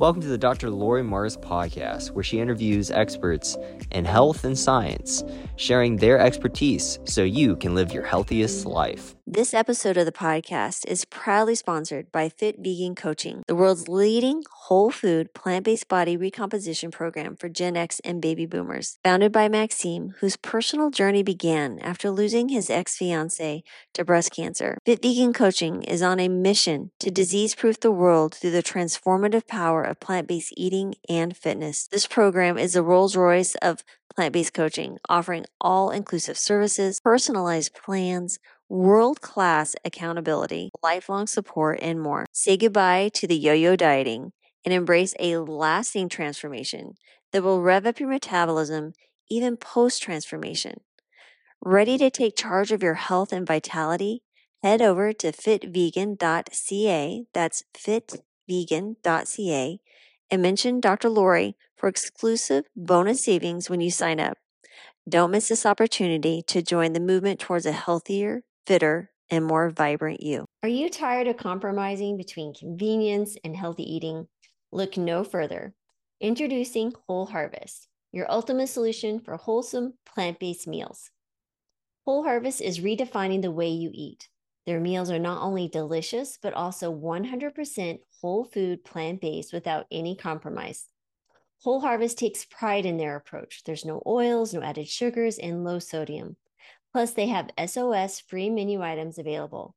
Welcome to the Dr. Laurie Marbas podcast, where she interviews experts in health and science, sharing their expertise so you can live your healthiest life. This episode of the podcast is proudly sponsored by Fit Vegan Coaching, the world's leading whole food, plant-based body recomposition program for Gen X and baby boomers. Founded by Maxime, whose personal journey began after losing his ex-fiancée to breast cancer. Fit Vegan Coaching is on a mission to disease-proof the world through the transformative power of plant-based eating and fitness. This program is the Rolls-Royce of plant-based coaching, offering all-inclusive services, personalized plans, world-class accountability, lifelong support, and more. Say goodbye to the yo-yo dieting and embrace a lasting transformation that will rev up your metabolism even post-transformation. Ready to take charge of your health and vitality? Head over to fitvegan.ca, that's fitvegan.ca, and mention Dr. Laurie for exclusive bonus savings when you sign up. Don't miss this opportunity to join the movement towards a healthier, fitter, and more vibrant you. Are you tired of compromising between convenience and healthy eating? Look no further. Introducing Whole Harvest, your ultimate solution for wholesome plant-based meals. Whole Harvest is redefining the way you eat. Their meals are not only delicious, but also 100% whole food, plant-based without any compromise. Whole Harvest takes pride in their approach. There's no oils, no added sugars, and low sodium. Plus, they have SOS-free menu items available.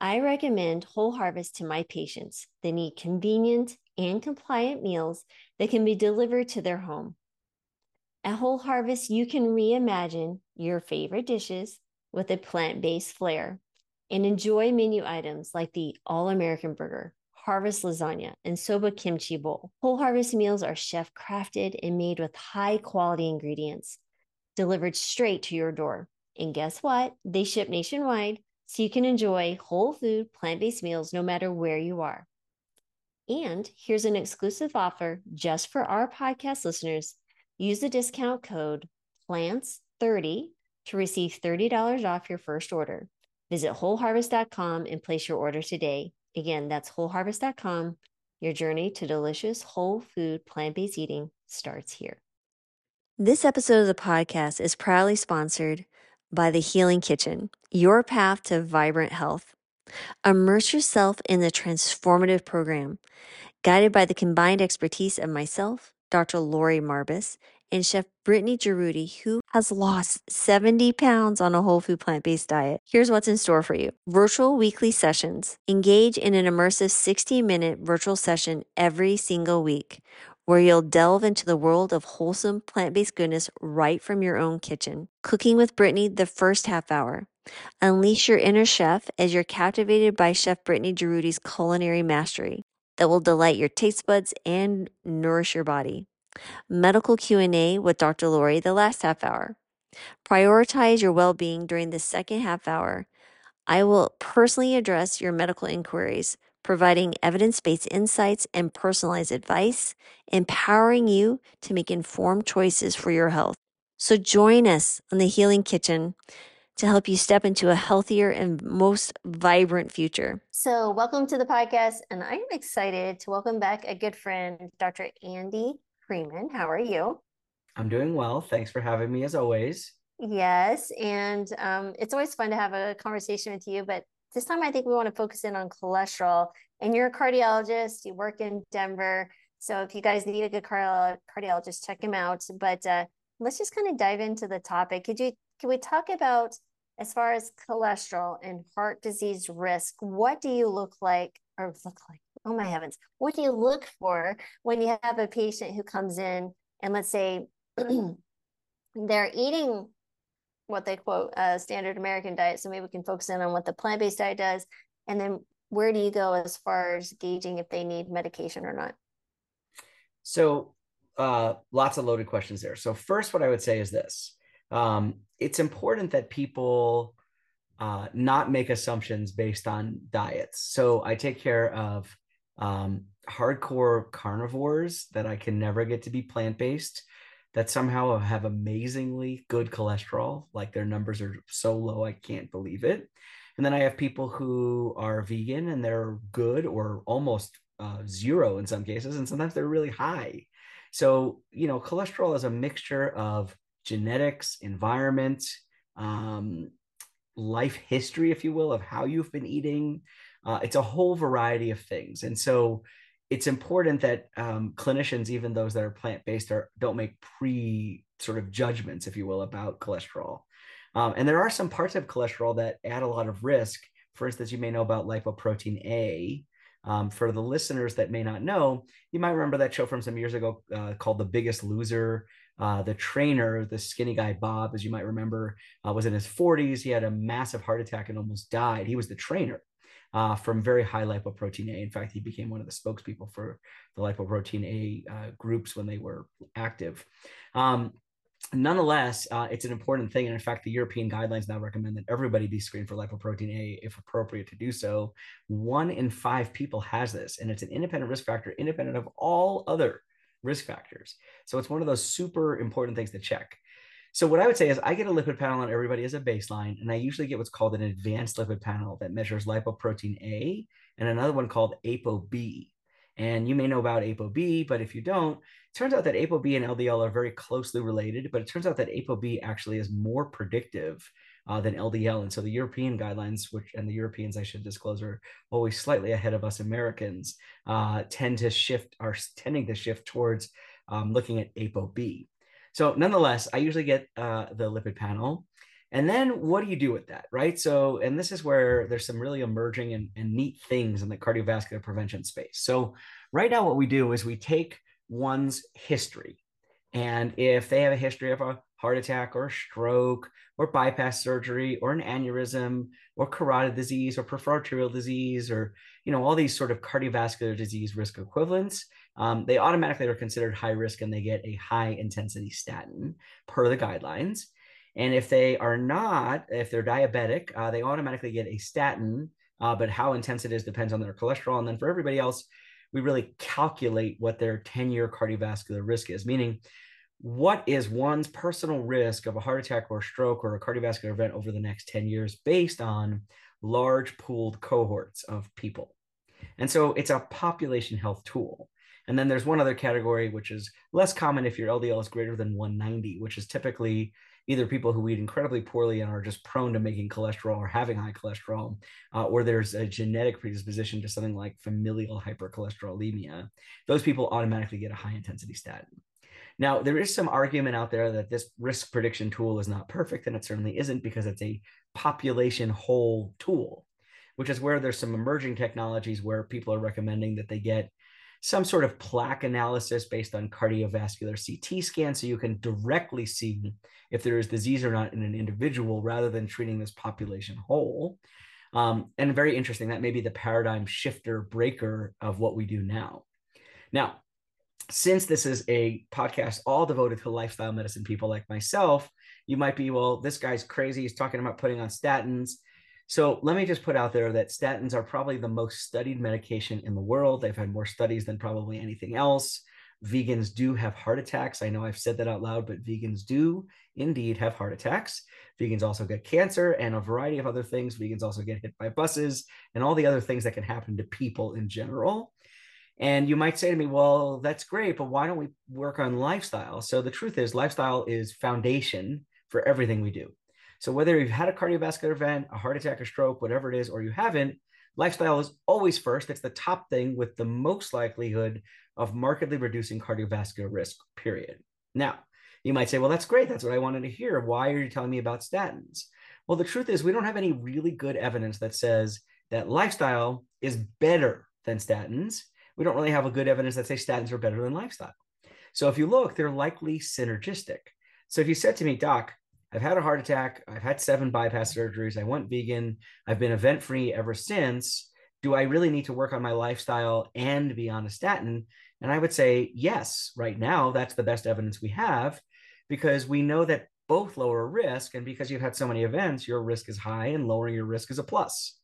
I recommend Whole Harvest to my patients. They need convenient and compliant meals that can be delivered to their home. At Whole Harvest, you can reimagine your favorite dishes with a plant-based flair and enjoy menu items like the All-American Burger, Harvest Lasagna, and Soba Kimchi Bowl. Whole Harvest meals are chef-crafted and made with high-quality ingredients, delivered straight to your door. And guess what? They ship nationwide, so you can enjoy whole food, plant-based meals no matter where you are. And here's an exclusive offer just for our podcast listeners. Use the discount code PLANTS30 to receive $30 off your first order. Visit wholeharvest.com and place your order today. Again, that's wholeharvest.com. Your journey to delicious whole food, plant-based eating starts here. This episode of the podcast is proudly sponsored by The Healing Kitchen, your path to vibrant health. Immerse yourself in the transformative program, guided by the combined expertise of myself, Dr. Laurie Marbas, and Chef Brittany Giroudi, who has lost 70 pounds on a whole food plant-based diet. Here's what's in store for you. Virtual weekly sessions. Engage in an immersive 60-minute virtual session every single week, where you'll delve into the world of wholesome plant-based goodness right from your own kitchen. Cooking with Brittany the first half hour. Unleash your inner chef as you're captivated by Chef Brittany Giroudi's culinary mastery that will delight your taste buds and nourish your body. Medical Q&A with Dr. Laurie the last half hour. Prioritize your well-being during the second half hour. I will personally address your medical inquiries, providing evidence-based insights and personalized advice, empowering you to make informed choices for your health. So join us on The Healing Kitchen to help you step into a healthier and most vibrant future. So welcome to the podcast, and I'm excited to welcome back a good friend, Dr. Andy Freeman. How are you? I'm doing well. Thanks for having me, as always. Yes, and it's always fun to have a conversation with you, but this time I think we want to focus in on cholesterol. And you're a cardiologist, you work in Denver, so if you guys need a good cardiologist, check him out. But let's just kind of dive into the topic. Can we talk about, as far as cholesterol and heart disease risk, what do you look for when you have a patient who comes in and, let's say, they're eating what they quote standard American diet? So maybe we can focus in on what the plant-based diet does. And then where do you go as far as gauging if they need medication or not? So lots of loaded questions there. So first, what I would say is this. It's important that people not make assumptions based on diets. So I take care of hardcore carnivores that I can never get to be plant-based, that somehow have amazingly good cholesterol, like their numbers are so low I can't believe it. And then I have people who are vegan and they're good or almost zero in some cases, and sometimes they're really high. So, you know, cholesterol is a mixture of genetics, environment, life history, if you will, of how you've been eating. It's a whole variety of things. And so it's important that clinicians, even those that are plant-based, don't make sort of judgments, if you will, about cholesterol. And there are some parts of cholesterol that add a lot of risk. For instance, you may know about lipoprotein A. For the listeners that may not know, you might remember that show from some years ago called The Biggest Loser. The trainer, the skinny guy, Bob, as you might remember, was in his 40s. He had a massive heart attack and almost died. He was the trainer from very high lipoprotein A. In fact, he became one of the spokespeople for the lipoprotein A groups when they were active. Nonetheless, it's an important thing. And in fact, the European guidelines now recommend that everybody be screened for lipoprotein A if appropriate to do so. 1 in 5 people has this, and it's an independent risk factor, independent of all other risk factors. So it's one of those super important things to check. So what I would say is I get a lipid panel on everybody as a baseline, and I usually get what's called an advanced lipid panel that measures lipoprotein A and another one called ApoB. And you may know about ApoB, but if you don't, it turns out that ApoB and LDL are very closely related, but it turns out that ApoB actually is more predictive than LDL. And so the European guidelines, and the Europeans, I should disclose, are always slightly ahead of us Americans, are tending to shift towards looking at ApoB. So nonetheless, I usually get the lipid panel. And then what do you do with that, right? So, and this is where there's some really emerging and neat things in the cardiovascular prevention space. So right now what we do is we take one's history. And if they have a history of a heart attack or a stroke or bypass surgery or an aneurysm or carotid disease or peripheral arterial disease or, you know, all these sort of cardiovascular disease risk equivalents, they automatically are considered high risk and they get a high intensity statin per the guidelines. And if they are not, if they're diabetic, they automatically get a statin, but how intense it is depends on their cholesterol. And then for everybody else, we really calculate what their 10-year cardiovascular risk is, meaning what is one's personal risk of a heart attack or stroke or a cardiovascular event over the next 10 years based on large pooled cohorts of people. And so it's a population health tool. And then there's one other category, which is less common if your LDL is greater than 190, which is typically either people who eat incredibly poorly and are just prone to making cholesterol or having high cholesterol, or there's a genetic predisposition to something like familial hypercholesterolemia. Those people automatically get a high intensity statin. Now, there is some argument out there that this risk prediction tool is not perfect, and it certainly isn't because it's a population whole tool, which is where there's some emerging technologies where people are recommending that they get some sort of plaque analysis based on cardiovascular CT scan, so you can directly see if there is disease or not in an individual rather than treating this population whole. And very interesting, that may be the paradigm shifter breaker of what we do now. Now, since this is a podcast all devoted to lifestyle medicine people like myself, you might be, well, this guy's crazy. He's talking about putting on statins. So let me just put out there that statins are probably the most studied medication in the world. They've had more studies than probably anything else. Vegans do have heart attacks. I know I've said that out loud, but vegans do indeed have heart attacks. Vegans also get cancer and a variety of other things. Vegans also get hit by buses and all the other things that can happen to people in general. And you might say to me, well, that's great, but why don't we work on lifestyle? So the truth is, lifestyle is foundation for everything we do. So whether you've had a cardiovascular event, a heart attack, a stroke, whatever it is, or you haven't, lifestyle is always first. It's the top thing with the most likelihood of markedly reducing cardiovascular risk, period. Now, you might say, well, that's great. That's what I wanted to hear. Why are you telling me about statins? Well, the truth is we don't have any really good evidence that says that lifestyle is better than statins. We don't really have a good evidence that says statins are better than lifestyle. So if you look, they're likely synergistic. So if you said to me, Doc, I've had a heart attack, I've had 7 bypass surgeries, I went vegan, I've been event-free ever since, do I really need to work on my lifestyle and be on a statin? And I would say, yes, right now, that's the best evidence we have because we know that both lower risk, and because you've had so many events, your risk is high and lowering your risk is a plus.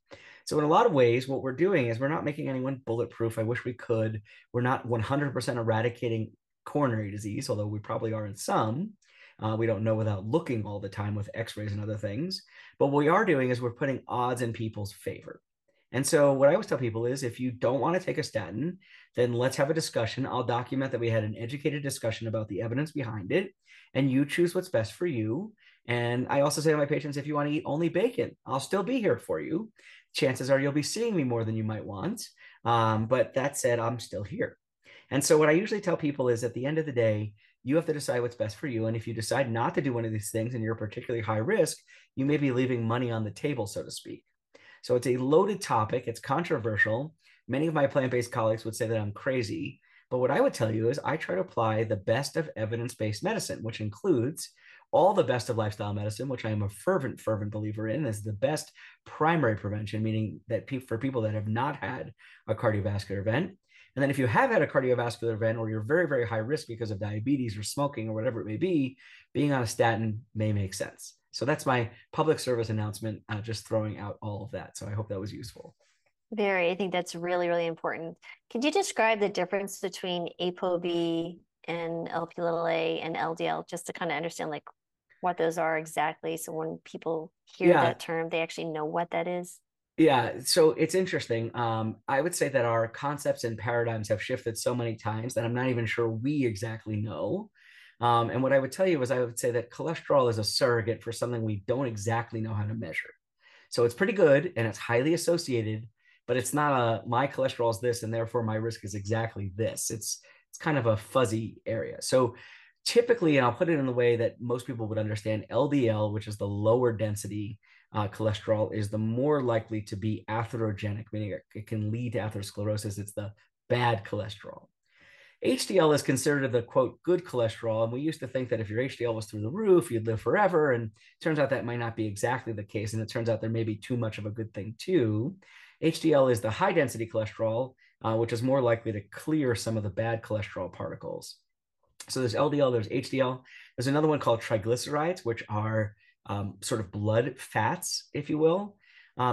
So in a lot of ways, what we're doing is we're not making anyone bulletproof. I wish we could. We're not 100% eradicating coronary disease, although we probably are in some. We don't know without looking all the time with x-rays and other things. But what we are doing is we're putting odds in people's favor. And so what I always tell people is, if you don't want to take a statin, then let's have a discussion. I'll document that we had an educated discussion about the evidence behind it, and you choose what's best for you. And I also say to my patients, if you want to eat only bacon, I'll still be here for you. Chances are you'll be seeing me more than you might want. But that said, I'm still here. And so what I usually tell people is, at the end of the day, you have to decide what's best for you. And if you decide not to do one of these things and you're particularly high risk, you may be leaving money on the table, so to speak. So it's a loaded topic. It's controversial. Many of my plant-based colleagues would say that I'm crazy. But what I would tell you is I try to apply the best of evidence-based medicine, which includes all the best of lifestyle medicine, which I am a fervent, fervent believer in as the best primary prevention, meaning that for people that have not had a cardiovascular event. And then if you have had a cardiovascular event, or you're very, very high risk because of diabetes or smoking or whatever it may be, being on a statin may make sense. So that's my public service announcement, just throwing out all of that. So I hope that was useful. Very, I think that's really, really important. Could you describe the difference between ApoB and Lp(a) and LDL, just to kind of understand like what those are exactly? So when people hear that term, they actually know what that is. Yeah, so it's interesting. I would say that our concepts and paradigms have shifted so many times that I'm not even sure we exactly know. And what I would tell you is I would say that cholesterol is a surrogate for something we don't exactly know how to measure. So it's pretty good and it's highly associated, but it's not a, my cholesterol is this and therefore my risk is exactly this. It's kind of a fuzzy area. So typically, and I'll put it in the way that most people would understand, LDL, which is the lower density cholesterol, is the more likely to be atherogenic, meaning it can lead to atherosclerosis. It's the bad cholesterol. HDL is considered the, quote, good cholesterol. And we used to think that if your HDL was through the roof, you'd live forever. And it turns out that might not be exactly the case. And it turns out there may be too much of a good thing too. HDL is the high density cholesterol, which is more likely to clear some of the bad cholesterol particles. So there's LDL, there's HDL. There's another one called triglycerides, which are sort of blood fats, if you will.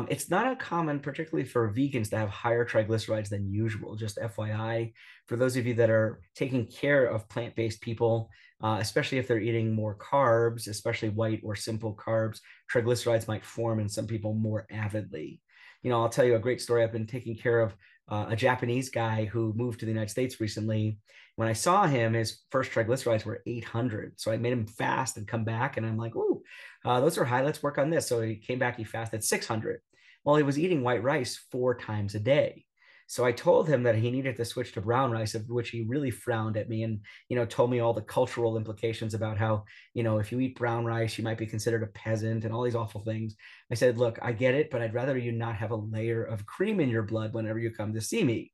It's not uncommon, particularly for vegans, to have higher triglycerides than usual. Just FYI, for those of you that are taking care of plant-based people, especially if they're eating more carbs, especially white or simple carbs, triglycerides might form in some people more avidly. You know, I'll tell you a great story. I've been taking care of a Japanese guy who moved to the United States recently. When I saw him, his first triglycerides were 800. So I made him fast and come back. And I'm like, ooh, those are high. Let's work on this. So he came back, he fasted 600. Well, he was eating white rice 4 times a day. So I told him that he needed to switch to brown rice, of which he really frowned at me and, you know, told me all the cultural implications about how, you know, if you eat brown rice, you might be considered a peasant and all these awful things. I said, look, I get it, but I'd rather you not have a layer of cream in your blood whenever you come to see me.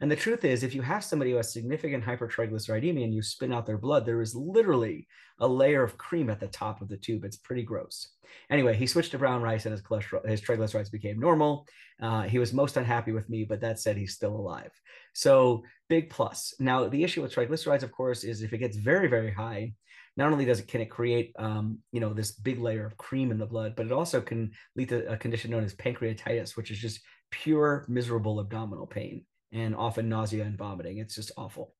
And the truth is, if you have somebody who has significant hypertriglyceridemia and you spin out their blood, there is literally a layer of cream at the top of the tube. It's pretty gross. Anyway, he switched to brown rice and his triglycerides became normal. He was most unhappy with me, but that said, he's still alive. So big plus. Now, the issue with triglycerides, of course, is if it gets very, very high, not only does it can it create, you know, this big layer of cream in the blood, but it also can lead to a condition known as pancreatitis, which is just pure miserable abdominal pain, and often nausea and vomiting. It's just awful.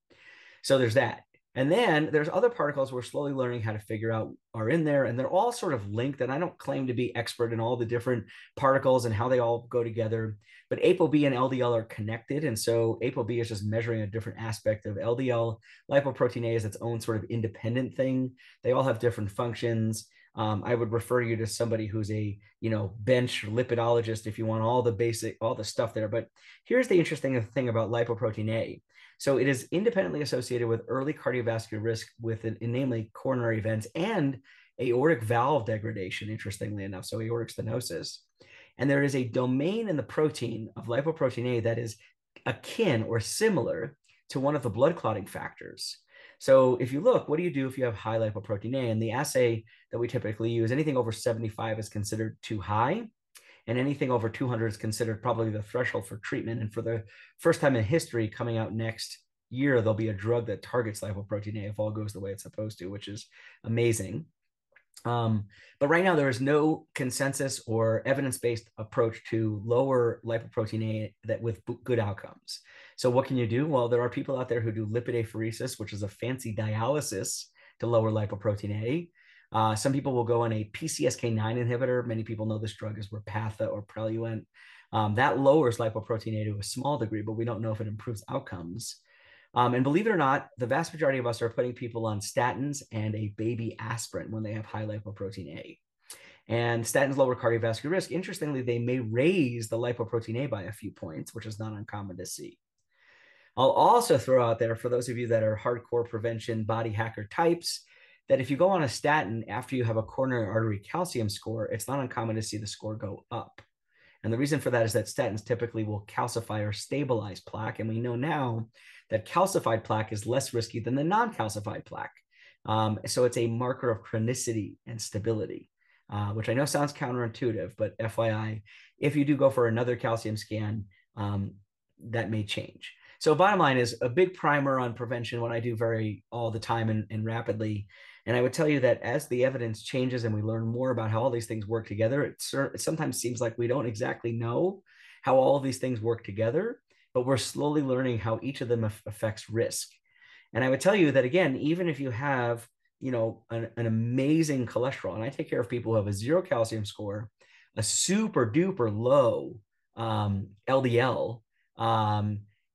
So there's that. And then there's other particles we're slowly learning how to figure out are in there, and they're all sort of linked. And I don't claim to be expert in all the different particles and how they all go together, but ApoB and LDL are connected. And so ApoB is just measuring a different aspect of LDL. Lipoprotein A is its own sort of independent thing. They all have different functions. I would refer you to somebody who's a, you know, bench lipidologist if you want all the basic, all the stuff there. But here's the interesting thing about lipoprotein A. So it is independently associated with early cardiovascular risk with namely coronary events and aortic valve degradation, interestingly enough, so aortic stenosis. And there is a domain in the protein of lipoprotein A that is akin or similar to one of the blood clotting factors. So if you look, what do you do if you have high lipoprotein A? And the assay that we typically use, anything over 75 is considered too high, and anything over 200 is considered probably the threshold for treatment. And for the first time in history, coming out next year, there'll be a drug that targets lipoprotein A if all goes the way it's supposed to, which is amazing. But right now there is no consensus or evidence-based approach to lower lipoprotein A that with good outcomes. So what can you do? Well, there are people out there who do lipidapheresis, which is a fancy dialysis to lower lipoprotein A. Some people will go on a PCSK9 inhibitor. Many people know this drug as Repatha or Praluent. That lowers lipoprotein A to a small degree, but we don't know if it improves outcomes. And believe it or not, the vast majority of us are putting people on statins and a baby aspirin when they have high lipoprotein A. And statins lower cardiovascular risk. Interestingly, they may raise the lipoprotein A by a few points, which is not uncommon to see. I'll also throw out there, for those of you that are hardcore prevention body hacker types, that if you go on a statin after you have a coronary artery calcium score, it's not uncommon to see the score go up. And the reason for that is that statins typically will calcify or stabilize plaque. And we know now that calcified plaque is less risky than the non-calcified plaque. So it's a marker of chronicity and stability, which I know sounds counterintuitive, but FYI, if you do go for another calcium scan, that may change. So bottom line is a big primer on prevention, what I do all the time and rapidly. And I would tell you that as the evidence changes and we learn more about how all these things work together, it sometimes seems like we don't exactly know how all of these things work together, but we're slowly learning how each of them affects risk. And I would tell you that, again, even if you have, you know, an amazing cholesterol, and I take care of people who have a zero calcium score, a super duper low LDL,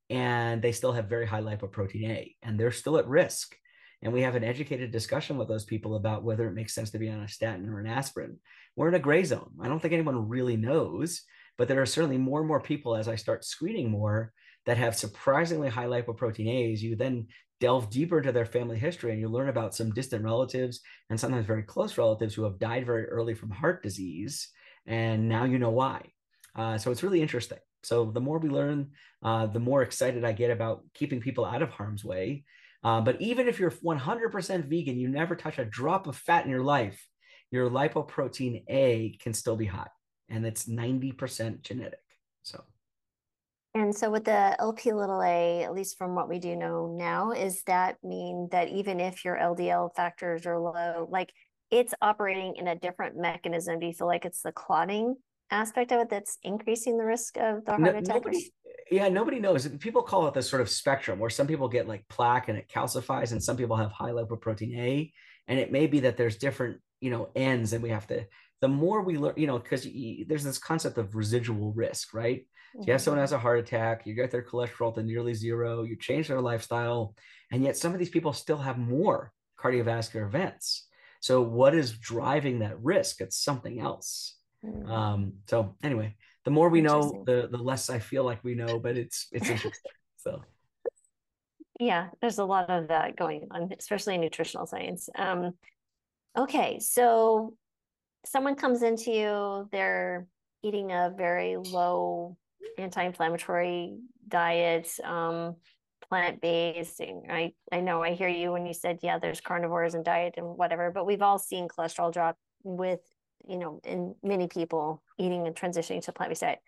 and they still have very high lipoprotein A, and they're still at risk. And we have an educated discussion with those people about whether it makes sense to be on a statin or an aspirin. We're in a gray zone. I don't think anyone really knows, but there are certainly more and more people, as I start screening more, that have surprisingly high lipoprotein A's. You then delve deeper into their family history and you learn about some distant relatives and sometimes very close relatives who have died very early from heart disease. And now you know why. So it's really interesting. So the more we learn, the more excited I get about keeping people out of harm's way. But even if you're 100% vegan, you never touch a drop of fat in your life, your lipoprotein A can still be high. And it's 90% genetic. So. And so with the Lp(a), at least from what we do know now, is that mean that even if your LDL factors are low, like it's operating in a different mechanism? Do you feel like it's the clotting aspect of it that's increasing the risk of the heart attack? Nobody knows. People call it this sort of spectrum where some people get like plaque and it calcifies, and some people have high lipoprotein A. And it may be that there's different, ends, and we have to, the more we learn, because there's this concept of residual risk, right? So you have someone who has a heart attack, you get their cholesterol to nearly zero, you change their lifestyle, and yet some of these people still have more cardiovascular events. So what is driving that risk? It's something else. So anyway, the more we know, the less I feel like we know, but it's interesting. So. Yeah, there's a lot of that going on, especially in nutritional science. Okay, so someone comes into you, they're eating a very low anti-inflammatory diet, plant-based. I know I hear you when you said, yeah, there's carnivores and diet and whatever, but we've all seen cholesterol drop with, in many people eating and transitioning to a plant-based diet,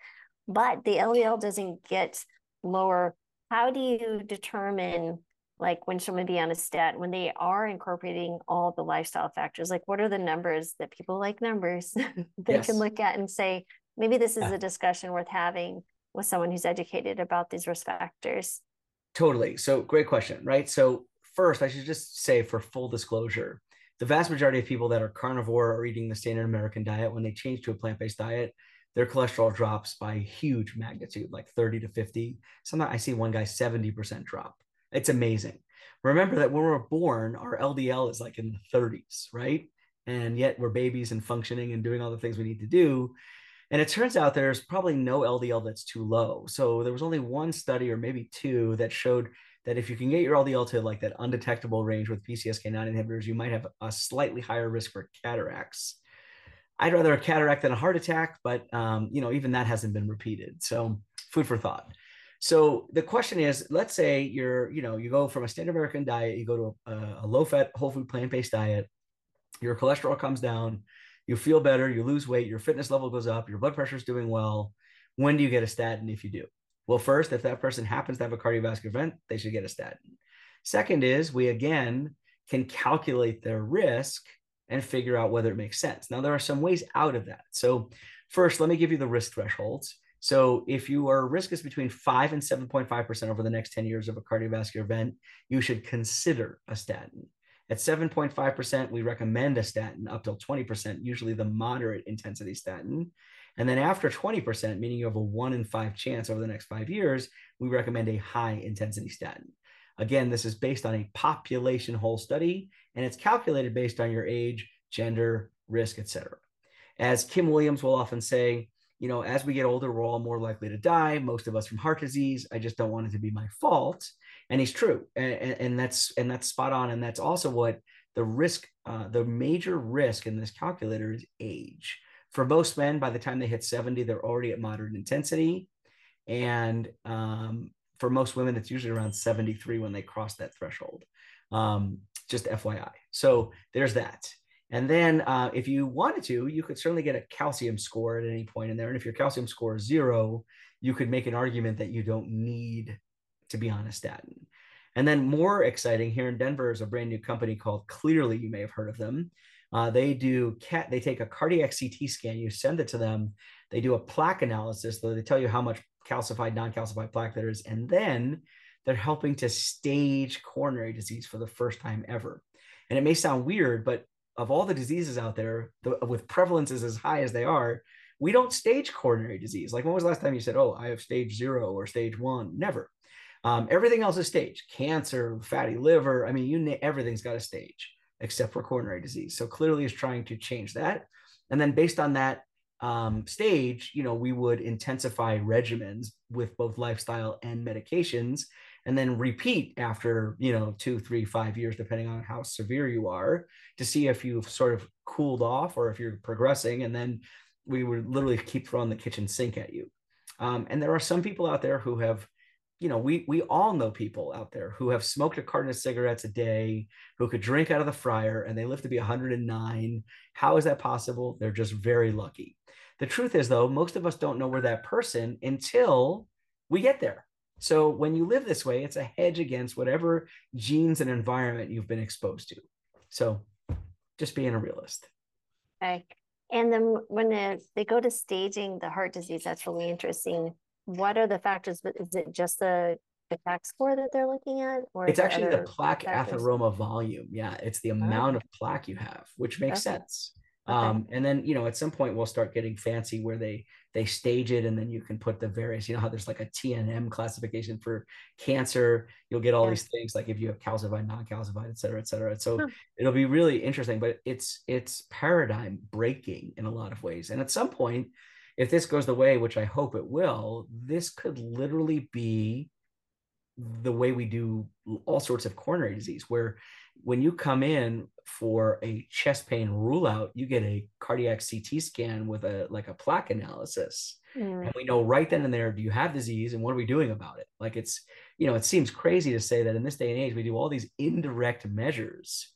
but the LDL doesn't get lower. How do you determine like when someone be on a statin, when they are incorporating all the lifestyle factors, like what are the numbers that people like numbers they can look at and say, maybe this is a discussion worth having with someone who's educated about these risk factors? Totally. So great question, right? So first, I should just say for full disclosure, the vast majority of people that are carnivore or eating the standard American diet, when they change to a plant-based diet, their cholesterol drops by a huge magnitude, like 30 to 50. Sometimes I see one guy, 70% drop. It's amazing. Remember that when we're born, our LDL is like in the 30s, right? And yet we're babies and functioning and doing all the things we need to do. And it turns out there's probably no LDL that's too low. So there was only one study or maybe two that showed that if you can get your LDL to like that undetectable range with PCSK9 inhibitors, you might have a slightly higher risk for cataracts. I'd rather a cataract than a heart attack, but even that hasn't been repeated. So food for thought. So the question is, let's say you go from a standard American diet, you go to a low-fat, whole-food, plant-based diet, your cholesterol comes down, you feel better, you lose weight, your fitness level goes up, your blood pressure is doing well. When do you get a statin if you do? Well, first, if that person happens to have a cardiovascular event, they should get a statin. Second is we, again, can calculate their risk and figure out whether it makes sense. Now, there are some ways out of that. So first, let me give you the risk thresholds. So if your risk is between 5 and 7.5% over the next 10 years of a cardiovascular event, you should consider a statin. At 7.5%, we recommend a statin up till 20%, usually the moderate intensity statin. And then after 20%, meaning you have a 1 in 5 chance over the next 5 years, we recommend a high intensity statin. Again, this is based on a population whole study, and it's calculated based on your age, gender, risk, et cetera. As Kim Williams will often say, you know, as we get older, we're all more likely to die, most of us from heart disease. I just don't want it to be my fault. And he's true. And that's spot on. And that's also what the risk, the major risk in this calculator is age. For most men, by the time they hit 70, they're already at moderate intensity. And for most women, it's usually around 73 when they cross that threshold. Just FYI. So there's that. And then if you wanted to, you could certainly get a calcium score at any point in there. And if your calcium score is 0, you could make an argument that you don't need to be on a statin. And then more exciting, here in Denver is a brand new company called Clearly. You may have heard of them. They take a cardiac CT scan, you send it to them. They do a plaque analysis, so they tell you how much calcified, non-calcified plaque there is. And then they're helping to stage coronary disease for the first time ever. And it may sound weird, but of all the diseases out there with prevalences as high as they are, we don't stage coronary disease. Like, when was the last time you said, oh, I have stage 0 or stage 1? Never. Everything else is staged. Cancer, fatty liver. I mean, everything's got a stage except for coronary disease. So Clearly is trying to change that. And then based on that stage, you know, we would intensify regimens with both lifestyle and medications, and then repeat after, you know, 2, 3, 5 years, depending on how severe you are, to see if you've sort of cooled off or if you're progressing. And then we would literally keep throwing the kitchen sink at you. And there are some people out there who have, you know, we all know people out there who have smoked a carton of cigarettes a day, who could drink out of the fryer, and they live to be 109. How is that possible? They're just very lucky. The truth is, though, most of us don't know we're that person until we get there. So when you live this way, it's a hedge against whatever genes and environment you've been exposed to. So just being a realist. Okay. And then when they go to staging the heart disease, that's really interesting. What are the factors? Is it just the plaque score that they're looking at? Or it's actually the plaque atheroma volume. Yeah, it's the amount of plaque you have, which makes sense. And then, you know, at some point we'll start getting fancy where they stage it, and then you can put the various, you know, how there's like a TNM classification for cancer. You'll get all these things, like if you have calcified, non-calcified, et cetera, et cetera. So it'll be really interesting, but it's paradigm breaking in a lot of ways. And at some point, if this goes the way, which I hope it will, this could literally be the way we do all sorts of coronary disease, where when you come in for a chest pain rule out, you get a cardiac CT scan with a plaque analysis. And we know right then and there, do you have disease and what are we doing about it? Like, it's, you know, it seems crazy to say that in this day and age, we do all these indirect measures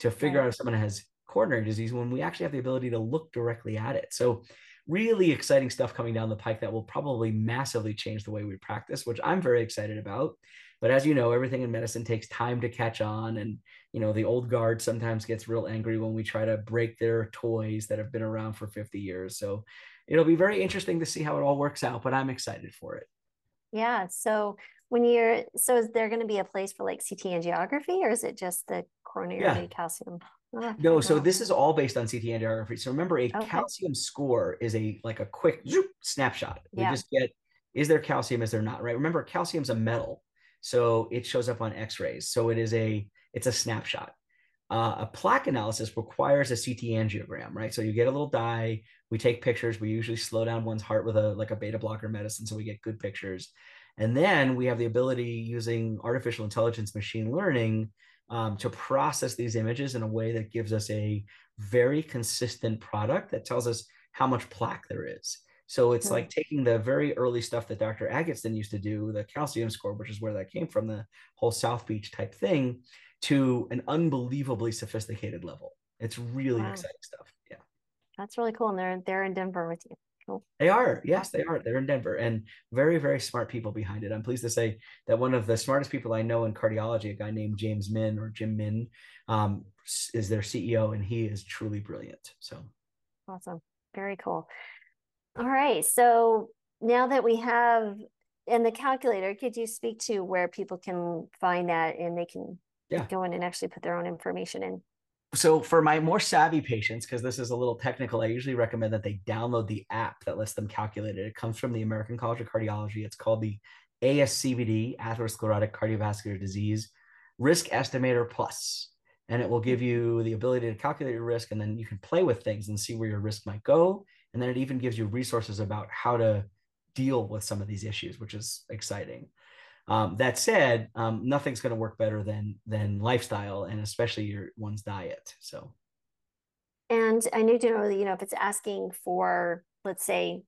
to figure out if someone has coronary disease when we actually have the ability to look directly at it. So really exciting stuff coming down the pike that will probably massively change the way we practice, which I'm very excited about. But as you know, everything in medicine takes time to catch on. And, you know, the old guard sometimes gets real angry when we try to break their toys that have been around for 50 years. So it'll be very interesting to see how it all works out, but I'm excited for it. Yeah. So so is there going to be a place for like CT angiography, or is it just the coronary calcium? No, so this is all based on CT angiography. So remember, a calcium score is like a quick zoop, snapshot. We just get, is there calcium? Is there not? Right. Remember, calcium's a metal, so it shows up on X-rays. So it is it's a snapshot. A plaque analysis requires a CT angiogram, right? So you get a little dye. We take pictures. We usually slow down one's heart with a beta blocker medicine, so we get good pictures. And then we have the ability, using artificial intelligence, machine learning, to process these images in a way that gives us a very consistent product that tells us how much plaque there is. So it's like taking the very early stuff that Dr. Agatston used to do, the calcium score, which is where that came from, the whole South Beach type thing, to an unbelievably sophisticated level. It's really exciting stuff. Yeah. That's really cool. And they're in Denver with you. Cool. They are. Yes, they are. They're in Denver, and very, very smart people behind it. I'm pleased to say that one of the smartest people I know in cardiology, a guy named James Min, or Jim Min, is their CEO, and he is truly brilliant. So awesome. Very cool. All right. So now that we have in the calculator, could you speak to where people can find that and they can go in and actually put their own information in? So for my more savvy patients, because this is a little technical, I usually recommend that they download the app that lets them calculate it. It comes from the American College of Cardiology. It's called the ASCVD, Atherosclerotic Cardiovascular Disease Risk Estimator Plus. And it will give you the ability to calculate your risk, and then you can play with things and see where your risk might go. And then it even gives you resources about how to deal with some of these issues, which is exciting. That said, nothing's going to work better than lifestyle, and especially one's diet. So, and I need to know, if it's asking for, let's say,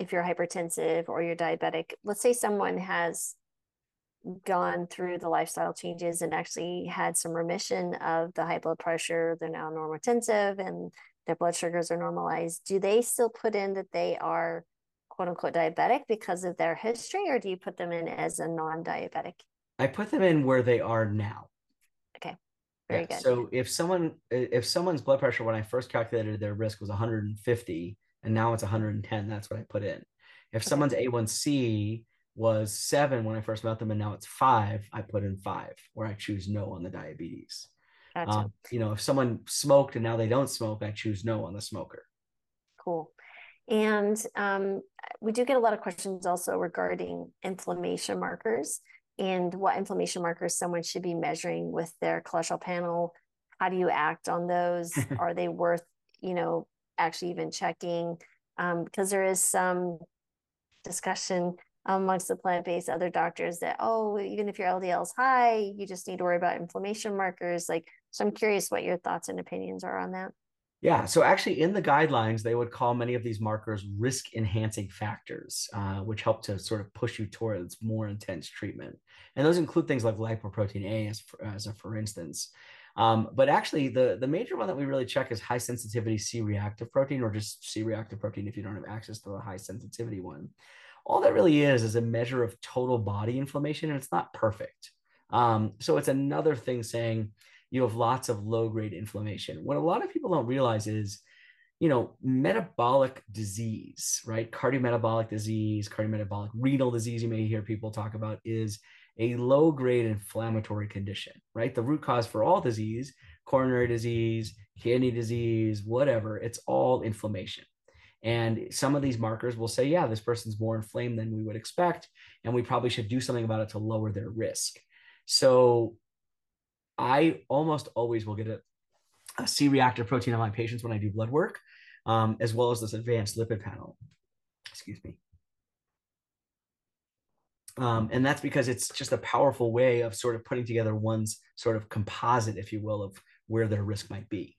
if you're hypertensive or you're diabetic, let's say someone has gone through the lifestyle changes and actually had some remission of the high blood pressure, they're now normotensive and their blood sugars are normalized. Do they still put in that they are quote unquote diabetic because of their history, or do you put them in as a non-diabetic? I put them in where they are now. Okay. Very good. So if someone's blood pressure, when I first calculated their risk, was 150 and now it's 110, that's what I put in. If someone's A1C was 7 when I first met them and now it's 5, I put in 5, or I choose no on the diabetes. Gotcha. If someone smoked and now they don't smoke, I choose no on the smoker. Cool. And we do get a lot of questions also regarding inflammation markers and what inflammation markers someone should be measuring with their cholesterol panel. How do you act on those? Are they worth, actually even checking? Because there is some discussion amongst the plant-based other doctors that, even if your LDL is high, you just need to worry about inflammation markers. So I'm curious what your thoughts and opinions are on that. Yeah. So actually in the guidelines, they would call many of these markers risk enhancing factors, which help to sort of push you towards more intense treatment. And those include things like lipoprotein A as a for instance. But actually the major one that we really check is high sensitivity C-reactive protein, or just C-reactive protein if you don't have access to a high sensitivity one. All that really is a measure of total body inflammation, and it's not perfect. So it's another thing saying you have lots of low-grade inflammation. What a lot of people don't realize is, metabolic disease, right? Cardiometabolic disease, cardiometabolic renal disease, you may hear people talk about, is a low-grade inflammatory condition, right? The root cause for all disease, coronary disease, kidney disease, whatever, it's all inflammation. And some of these markers will say, yeah, this person's more inflamed than we would expect, and we probably should do something about it to lower their risk. So I almost always will get a C-reactive protein on my patients when I do blood work, as well as this advanced lipid panel. Excuse me. And that's because it's just a powerful way of sort of putting together one's sort of composite, if you will, of where their risk might be.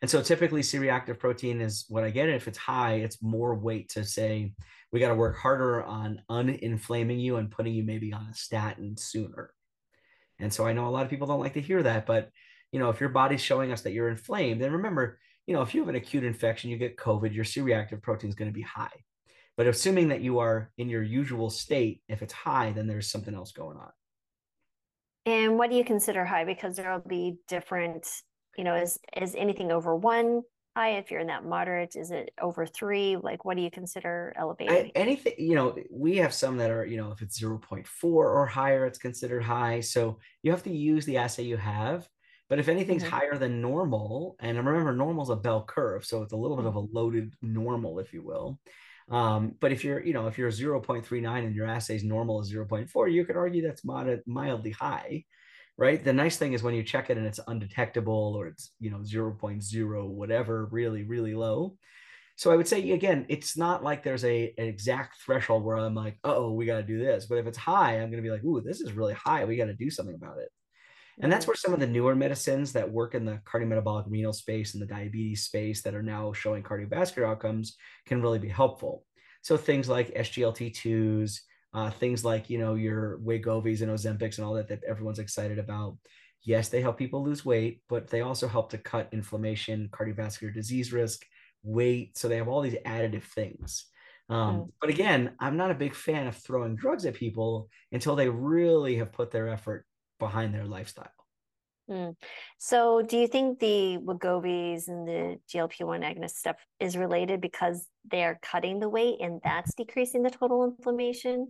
And so typically C-reactive protein is what I get. If it's high, it's more weight to say, we got to work harder on uninflaming you and putting you maybe on a statin sooner. And so I know a lot of people don't like to hear that, but if your body's showing us that you're inflamed, then remember, if you have an acute infection, you get COVID, your C-reactive protein is going to be high. But assuming that you are in your usual state, if it's high, then there's something else going on. And what do you consider high? Because there'll be different, is anything over 1 high? If you're in that moderate, is it over 3? What do you consider elevated? Anything, we have some that are, if it's 0.4 or higher, it's considered high. So you have to use the assay you have, but if anything's higher than normal, and remember normal is a bell curve, so it's a little bit of a loaded normal, if you will. But if you're 0.39 and your assay's normal is 0.4, you could argue that's mildly high. Right. The nice thing is when you check it and it's undetectable, or it's, 0.0, whatever, really, really low. So I would say, again, it's not like there's an exact threshold where I'm like, we got to do this. But if it's high, I'm going to be like, this is really high. We got to do something about it. And that's where some of the newer medicines that work in the cardiometabolic renal space and the diabetes space that are now showing cardiovascular outcomes can really be helpful. So things like SGLT2s, things like, your Wegovy's and Ozempics and all that everyone's excited about. Yes, they help people lose weight, but they also help to cut inflammation, cardiovascular disease risk, weight. So they have all these additive things. But again, I'm not a big fan of throwing drugs at people until they really have put their effort behind their lifestyle. So do you think the Wegovy's and the GLP-1 agonist stuff is related because they are cutting the weight and that's decreasing the total inflammation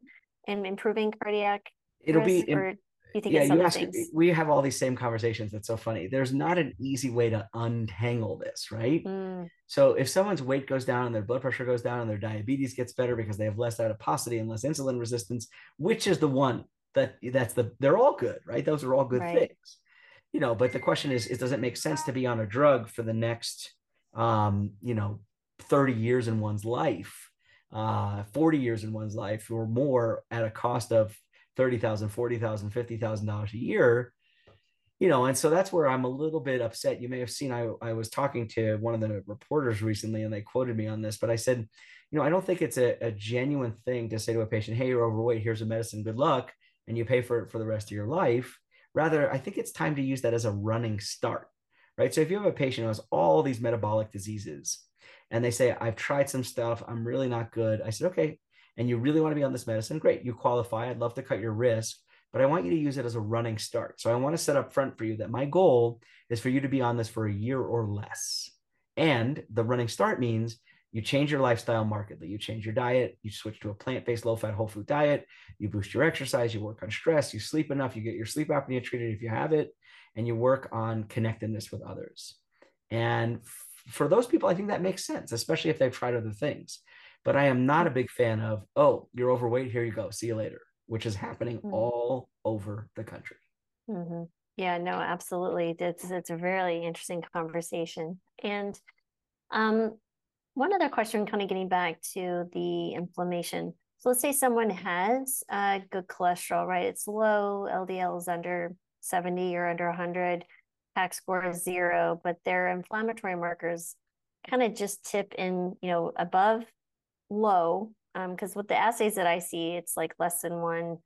and improving cardiac risk? You think it's we have all these same conversations. That's so funny. There's not an easy way to untangle this, right? Mm. So if someone's weight goes down and their blood pressure goes down and their diabetes gets better because they have less adiposity and less insulin resistance, which is the one they're all good, right? Those are all good things, you know, but the question is, does it make sense to be on a drug for the next, 30 years in one's life, 40 years in one's life or more at a cost of $30,000, $40,000, $50,000 a year, you know? And so that's where I'm a little bit upset. You may have seen, I was talking to one of the reporters recently and they quoted me on this, but I said, you know, I don't think it's a genuine thing to say to a patient, hey, you're overweight, here's a medicine, good luck. And you pay for it for the rest of your life. Rather, I think it's time to use that as a running start, right? So if you have a patient who has all these metabolic diseases and they say, I've tried some stuff, I'm really not good. I said, okay. And you really want to be on this medicine, great, you qualify. I'd love to cut your risk, but I want you to use it as a running start. So I want to set up front for you that my goal is for you to be on this for a year or less. And the running start means you change your lifestyle markedly. You change your diet, you switch to a plant-based, low-fat, whole food diet, you boost your exercise, you work on stress, you sleep enough, you get your sleep apnea treated if you have it, and you work on connectedness with others. And for those people, I think that makes sense, especially if they've tried other things. But I am not a big fan of, oh, you're overweight, here you go, see you later, which is happening all over the country. Mm-hmm. Yeah, no, absolutely. It's a really interesting conversation. And one other question, kind of getting back to the inflammation. So let's say someone has good cholesterol, right? It's low, LDL is under 70 or under 100, PAC score is 0, but their inflammatory markers kind of just tip in, you know, above low, because with the assays that I see, it's like less than 1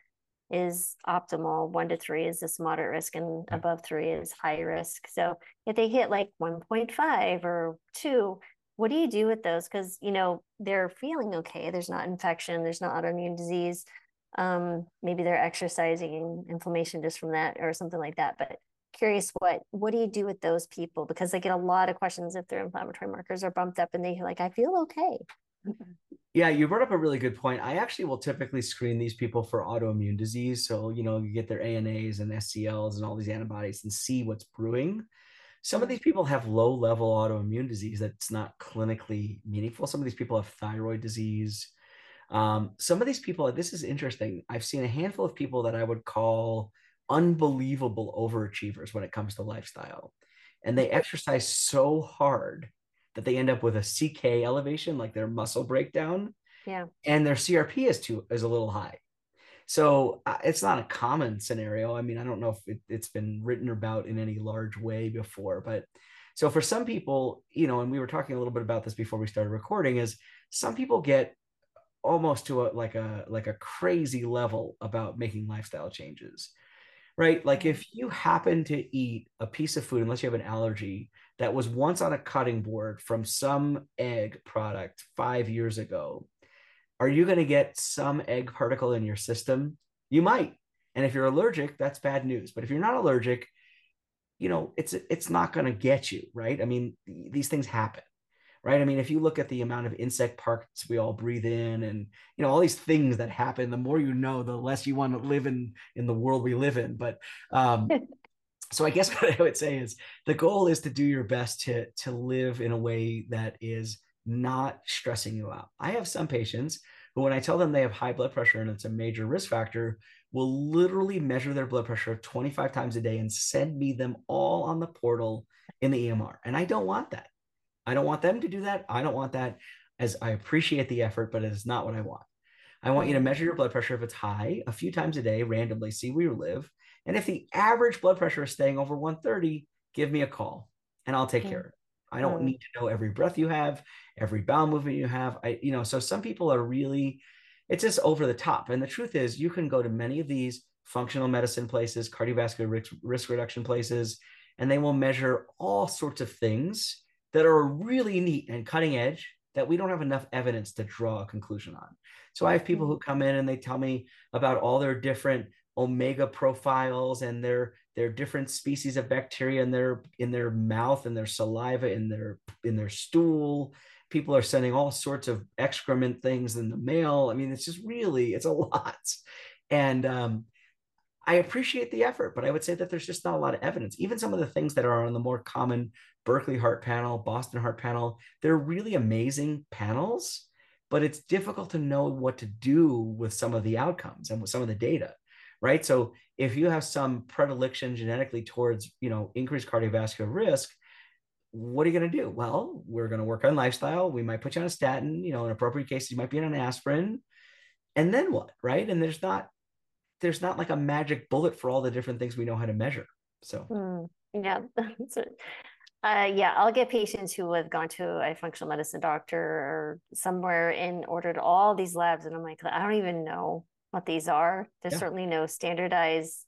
is optimal, 1 to 3 is this moderate risk, and above 3 is high risk. So if they hit like 1.5 or 2, what do you do with those? Because, you know, they're feeling okay. There's not infection. There's not autoimmune disease. Maybe they're exercising and inflammation just from that or something like that. But curious, what do you do with those people? Because they get a lot of questions if their inflammatory markers are bumped up and they're like, I feel okay. Yeah, you brought up a really good point. I actually will typically screen these people for autoimmune disease. So, you know, you get their ANAs and SCLs and all these antibodies and see what's brewing. Some of these people have low-level autoimmune disease that's not clinically meaningful. Some of these people have thyroid disease. Some of these people, this is interesting. I've seen a handful of people that I would call unbelievable overachievers when it comes to lifestyle. And they exercise so hard that they end up with a CK elevation, like their muscle breakdown, and their CRP is a little high. So it's not a common scenario. I mean, I don't know if it's been written about in any large way before, but so for some people, you know, and we were talking a little bit about this before we started recording, is some people get almost to a crazy level about making lifestyle changes, right? Like if you happen to eat a piece of food, unless you have an allergy, that was once on a cutting board from some egg product 5 years ago, are you going to get some egg particle in your system? You might. And if you're allergic, that's bad news. But if you're not allergic, you know, it's not going to get you, right? I mean, these things happen, right? I mean, if you look at the amount of insect parts we all breathe in and, you know, all these things that happen, the more you know, the less you want to live in the world we live in. But, so I guess what I would say is the goal is to do your best to live in a way that is not stressing you out. I have some patients who, when I tell them they have high blood pressure and it's a major risk factor, will literally measure their blood pressure 25 times a day and send me them all on the portal in the EMR. And I don't want that. I don't want them to do that. I don't want that, as I appreciate the effort, but it is not what I want. I want you to measure your blood pressure if it's high a few times a day, randomly, see where you live. And if the average blood pressure is staying over 130, give me a call and I'll take care of it. I don't need to know every breath you have, every bowel movement you have. So some people are really, it's just over the top. And the truth is you can go to many of these functional medicine places, cardiovascular risk reduction places, and they will measure all sorts of things that are really neat and cutting edge that we don't have enough evidence to draw a conclusion on. So I have people who come in and they tell me about all their different omega profiles and their different species of bacteria in their mouth and their saliva, in their stool. People are sending all sorts of excrement things in the mail. I mean, it's just really, it's a lot. And I appreciate the effort, but I would say that there's just not a lot of evidence. Even some of the things that are on the more common Berkeley Heart Panel, Boston Heart Panel, they're really amazing panels, but it's difficult to know what to do with some of the outcomes and with some of the data, right? So if you have some predilection genetically towards, you know, increased cardiovascular risk, what are you going to do? Well, we're going to work on lifestyle. We might put you on a statin, you know, in appropriate cases, you might be on an aspirin, and then what, right? And there's not like a magic bullet for all the different things we know how to measure. So, yeah. Yeah, I'll get patients who have gone to a functional medicine doctor or somewhere and ordered all these labs. And I'm like, I don't even know what these are. There's certainly no standardized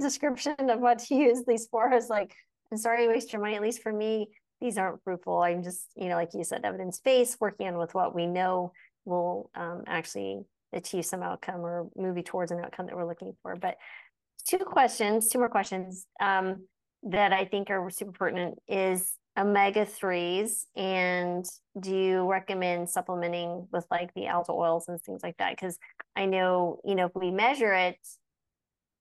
description of what to use these for. I was like, I'm sorry you waste your money. At least for me, these aren't fruitful. I'm just, you know, like you said, evidence-based, working on with what we know will actually achieve some outcome or move you towards an outcome that we're looking for. But two more questions that I think are super pertinent is omega-3s, and do you recommend supplementing with like the algal oils and things like that? Because I know, you know, if we measure it,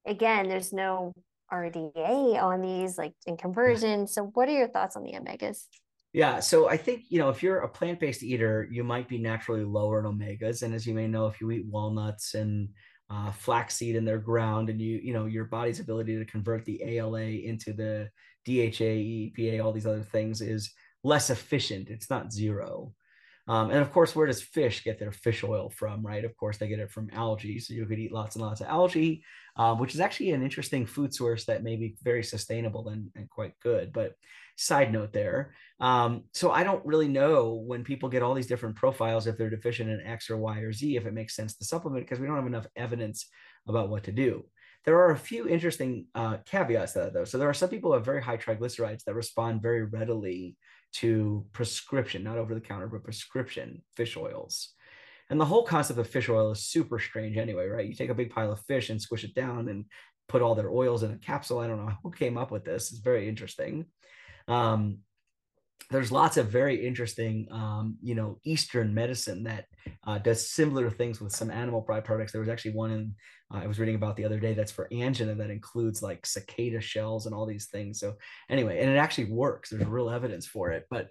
again, there's no RDA on these, like in conversion. So what are your thoughts on the omegas? Yeah. So I think, you know, if you're a plant-based eater, you might be naturally lower in omegas. And as you may know, if you eat walnuts and flaxseed in their ground, and you know, your body's ability to convert the ALA into the DHA, EPA, all these other things is less efficient. It's not zero. And of course, where does fish get their fish oil from, right? Of course, they get it from algae. So you could eat lots and lots of algae, which is actually an interesting food source that may be very sustainable and quite good. But side note there. So I don't really know when people get all these different profiles, if they're deficient in X or Y or Z, if it makes sense to supplement, because we don't have enough evidence about what to do. There are a few interesting caveats to that, though. So there are some people who have very high triglycerides that respond very readily to prescription, not over the counter, but prescription fish oils. And the whole concept of fish oil is super strange anyway, right? You take a big pile of fish and squish it down and put all their oils in a capsule. I don't know who came up with this. It's very interesting. There's lots of very interesting, you know, Eastern medicine that does similar things with some animal byproducts. There was actually one I was reading about the other day that's for angina that includes like cicada shells and all these things. So anyway, and it actually works. There's real evidence for it. But,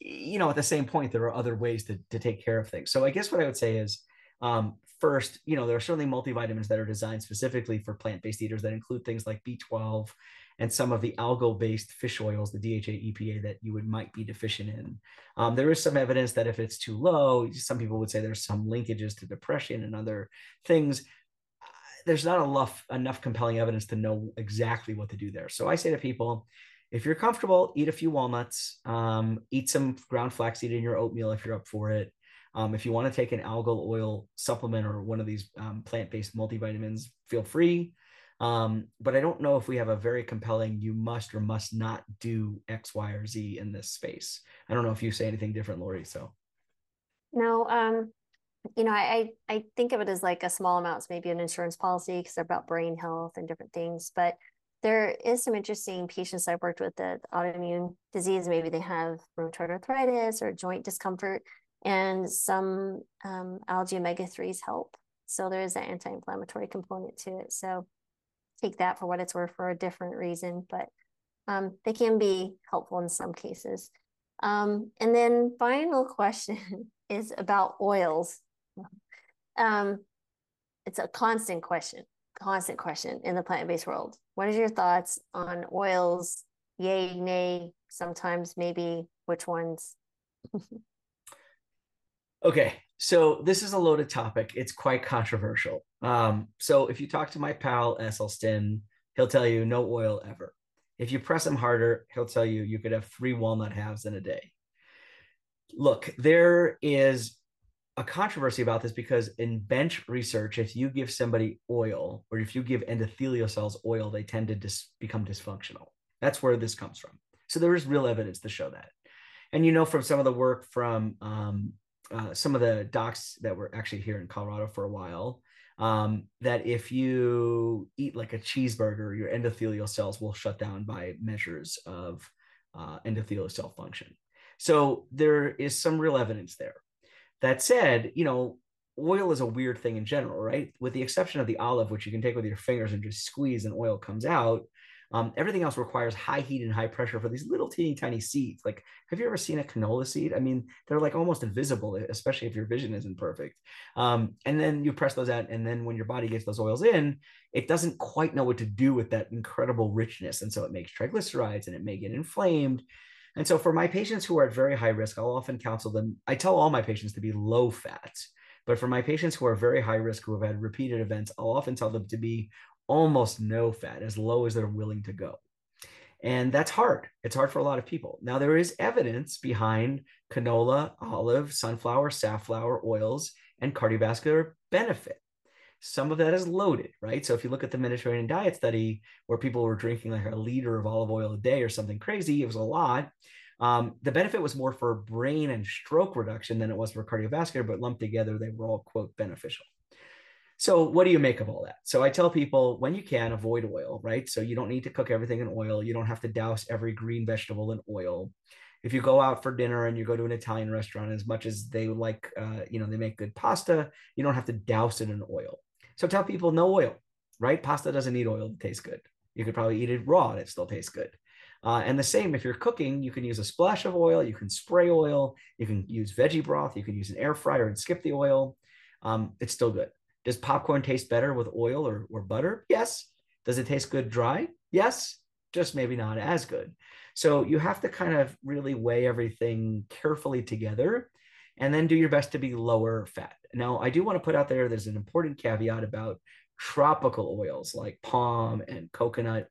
you know, at the same point, there are other ways to take care of things. So I guess what I would say is, first, you know, there are certainly multivitamins that are designed specifically for plant-based eaters that include things like B12, and some of the algal-based fish oils, the DHA, EPA that you might be deficient in. There is some evidence that if it's too low, some people would say there's some linkages to depression and other things. There's not enough compelling evidence to know exactly what to do there. So I say to people, if you're comfortable, eat a few walnuts, eat some ground flaxseed in your oatmeal if you're up for it. If you want to take an algal oil supplement or one of these plant-based multivitamins, feel free. But I don't know if we have a very compelling, you must or must not do X, Y, or Z in this space. I don't know if you say anything different, Laurie, so. No, you know, I think of it as like a small amount, maybe an insurance policy, because they're about brain health and different things, but there is some interesting patients I've worked with that autoimmune disease, maybe they have rheumatoid arthritis or joint discomfort, and some algae omega-3s help. So there is an anti-inflammatory component to it. So take that for what it's worth for a different reason, but they can be helpful in some cases. And then final question is about oils. It's a constant question in the plant-based world. What is your thoughts on oils? Yay, nay, sometimes maybe, which ones? Okay. So this is a loaded topic. It's quite controversial. So if you talk to my pal, Esselstyn, he'll tell you no oil ever. If you press him harder, he'll tell you you could have 3 walnut halves in a day. Look, there is a controversy about this because in bench research, if you give somebody oil or if you give endothelial cells oil, they tend to become dysfunctional. That's where this comes from. So there is real evidence to show that. And you know from some of the work from some of the docs that were actually here in Colorado for a while, that if you eat like a cheeseburger, your endothelial cells will shut down by measures of endothelial cell function. So there is some real evidence there. That said, you know, oil is a weird thing in general, right? With the exception of the olive, which you can take with your fingers and just squeeze and oil comes out. Everything else requires high heat and high pressure for these little teeny tiny seeds. Like, have you ever seen a canola seed? I mean, they're like almost invisible, especially if your vision isn't perfect. And then you press those out. And then when your body gets those oils in, it doesn't quite know what to do with that incredible richness. And so it makes triglycerides and it may get inflamed. And so for my patients who are at very high risk, I'll often counsel them. I tell all my patients to be low fat, but for my patients who are very high risk, who have had repeated events, I'll often tell them to be almost no fat, as low as they're willing to go. And that's hard. It's hard for a lot of people. Now, there is evidence behind canola, olive, sunflower, safflower oils, and cardiovascular benefit. Some of that is loaded, right? So if you look at the Mediterranean diet study where people were drinking like a liter of olive oil a day or something crazy, it was a lot. The benefit was more for brain and stroke reduction than it was for cardiovascular, but lumped together, they were all, quote, beneficial. So what do you make of all that? So I tell people, when you can, avoid oil, right? So you don't need to cook everything in oil. You don't have to douse every green vegetable in oil. If you go out for dinner and you go to an Italian restaurant, as much as they like, they make good pasta, you don't have to douse it in oil. So tell people no oil, right? Pasta doesn't need oil to taste good. You could probably eat it raw and it still tastes good. And the same, if you're cooking, you can use a splash of oil, you can spray oil, you can use veggie broth, you can use an air fryer and skip the oil. It's still good. Does popcorn taste better with oil or butter? Yes. Does it taste good dry? Yes, just maybe not as good. So you have to kind of really weigh everything carefully together and then do your best to be lower fat. Now, I do want to put out there's an important caveat about tropical oils like palm and coconut.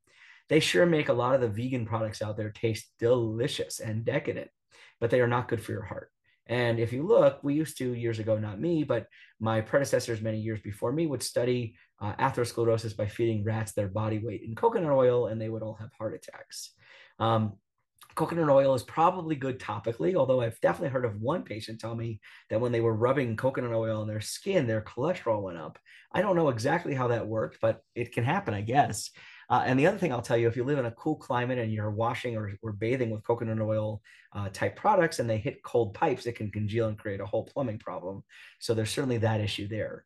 They sure make a lot of the vegan products out there taste delicious and decadent, but they are not good for your heart. And if you look, we used to years ago, not me, but my predecessors many years before me would study atherosclerosis by feeding rats their body weight in coconut oil, and they would all have heart attacks. Coconut oil is probably good topically, although I've definitely heard of one patient tell me that when they were rubbing coconut oil on their skin, their cholesterol went up. I don't know exactly how that worked, but it can happen, I guess. And the other thing I'll tell you, if you live in a cool climate and you're washing or bathing with coconut oil type products and they hit cold pipes, it can congeal and create a whole plumbing problem. So there's certainly that issue there.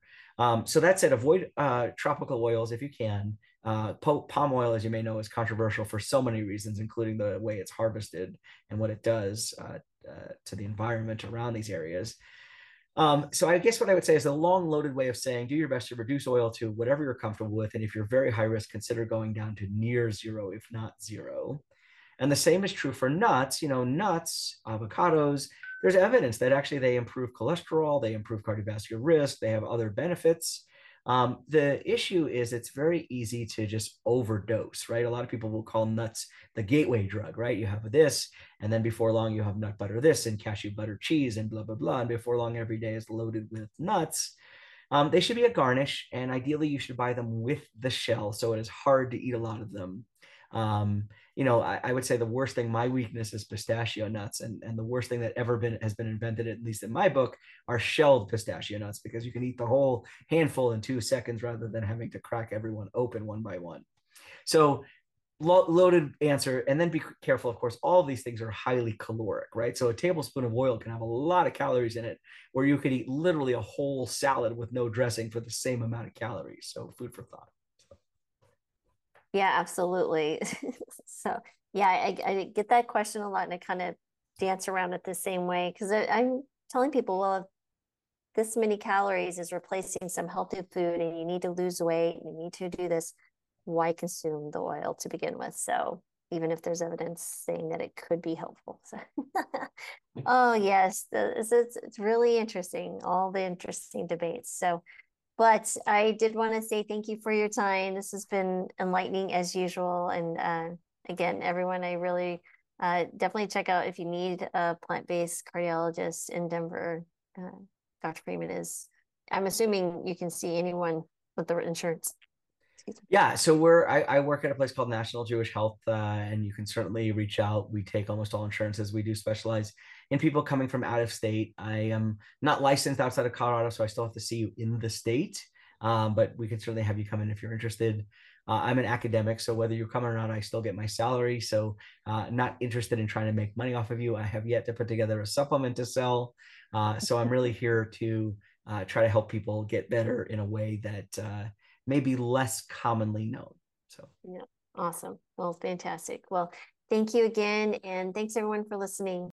So that said, avoid tropical oils if you can. Palm oil, as you may know, is controversial for so many reasons, including the way it's harvested and what it does to the environment around these areas. So I guess what I would say is a long loaded way of saying, do your best to reduce oil to whatever you're comfortable with. And if you're very high risk, consider going down to near zero, if not zero. And the same is true for nuts, nuts, avocados. There's evidence that actually they improve cholesterol, they improve cardiovascular risk, they have other benefits. The issue is it's very easy to just overdose, right? A lot of people will call nuts the gateway drug, right? You have this, and then before long, you have nut butter this and cashew butter cheese and blah, blah, blah. And before long, every day is loaded with nuts. They should be a garnish, and ideally you should buy them with the shell. So it is hard to eat a lot of them. I would say the worst thing, my weakness is pistachio nuts, and the worst thing that has been invented, at least in my book, are shelled pistachio nuts, because you can eat the whole handful in 2 seconds rather than having to crack everyone open one by one. So loaded answer. And then be careful. Of course, all of these things are highly caloric, right? So a tablespoon of oil can have a lot of calories in it, where you could eat literally a whole salad with no dressing for the same amount of calories. So food for thought. Yeah, absolutely. So yeah, I get that question a lot, and I kind of dance around it the same way, because I'm telling people, well, if this many calories is replacing some healthy food and you need to lose weight, you need to do this, why consume the oil to begin with? So even if there's evidence saying that it could be helpful. So. Oh, yes, it's really interesting, all the interesting debates. So but I did want to say thank you for your time. This has been enlightening as usual. And again, everyone, I really definitely check out if you need a plant-based cardiologist in Denver. Dr. Freeman is, I'm assuming you can see anyone with the insurance. Yeah, so I work at a place called National Jewish Health, and you can certainly reach out. We take almost all insurances. We do specialize in people coming from out of state. I am not licensed outside of Colorado, so I still have to see you in the state, but we can certainly have you come in if you're interested. I'm an academic, so whether you come or not, I still get my salary. So not interested in trying to make money off of you. I have yet to put together a supplement to sell, so I'm really here to try to help people get better in a way that may be less commonly known. So yeah, awesome. Well, fantastic. Well, thank you again. And thanks everyone for listening.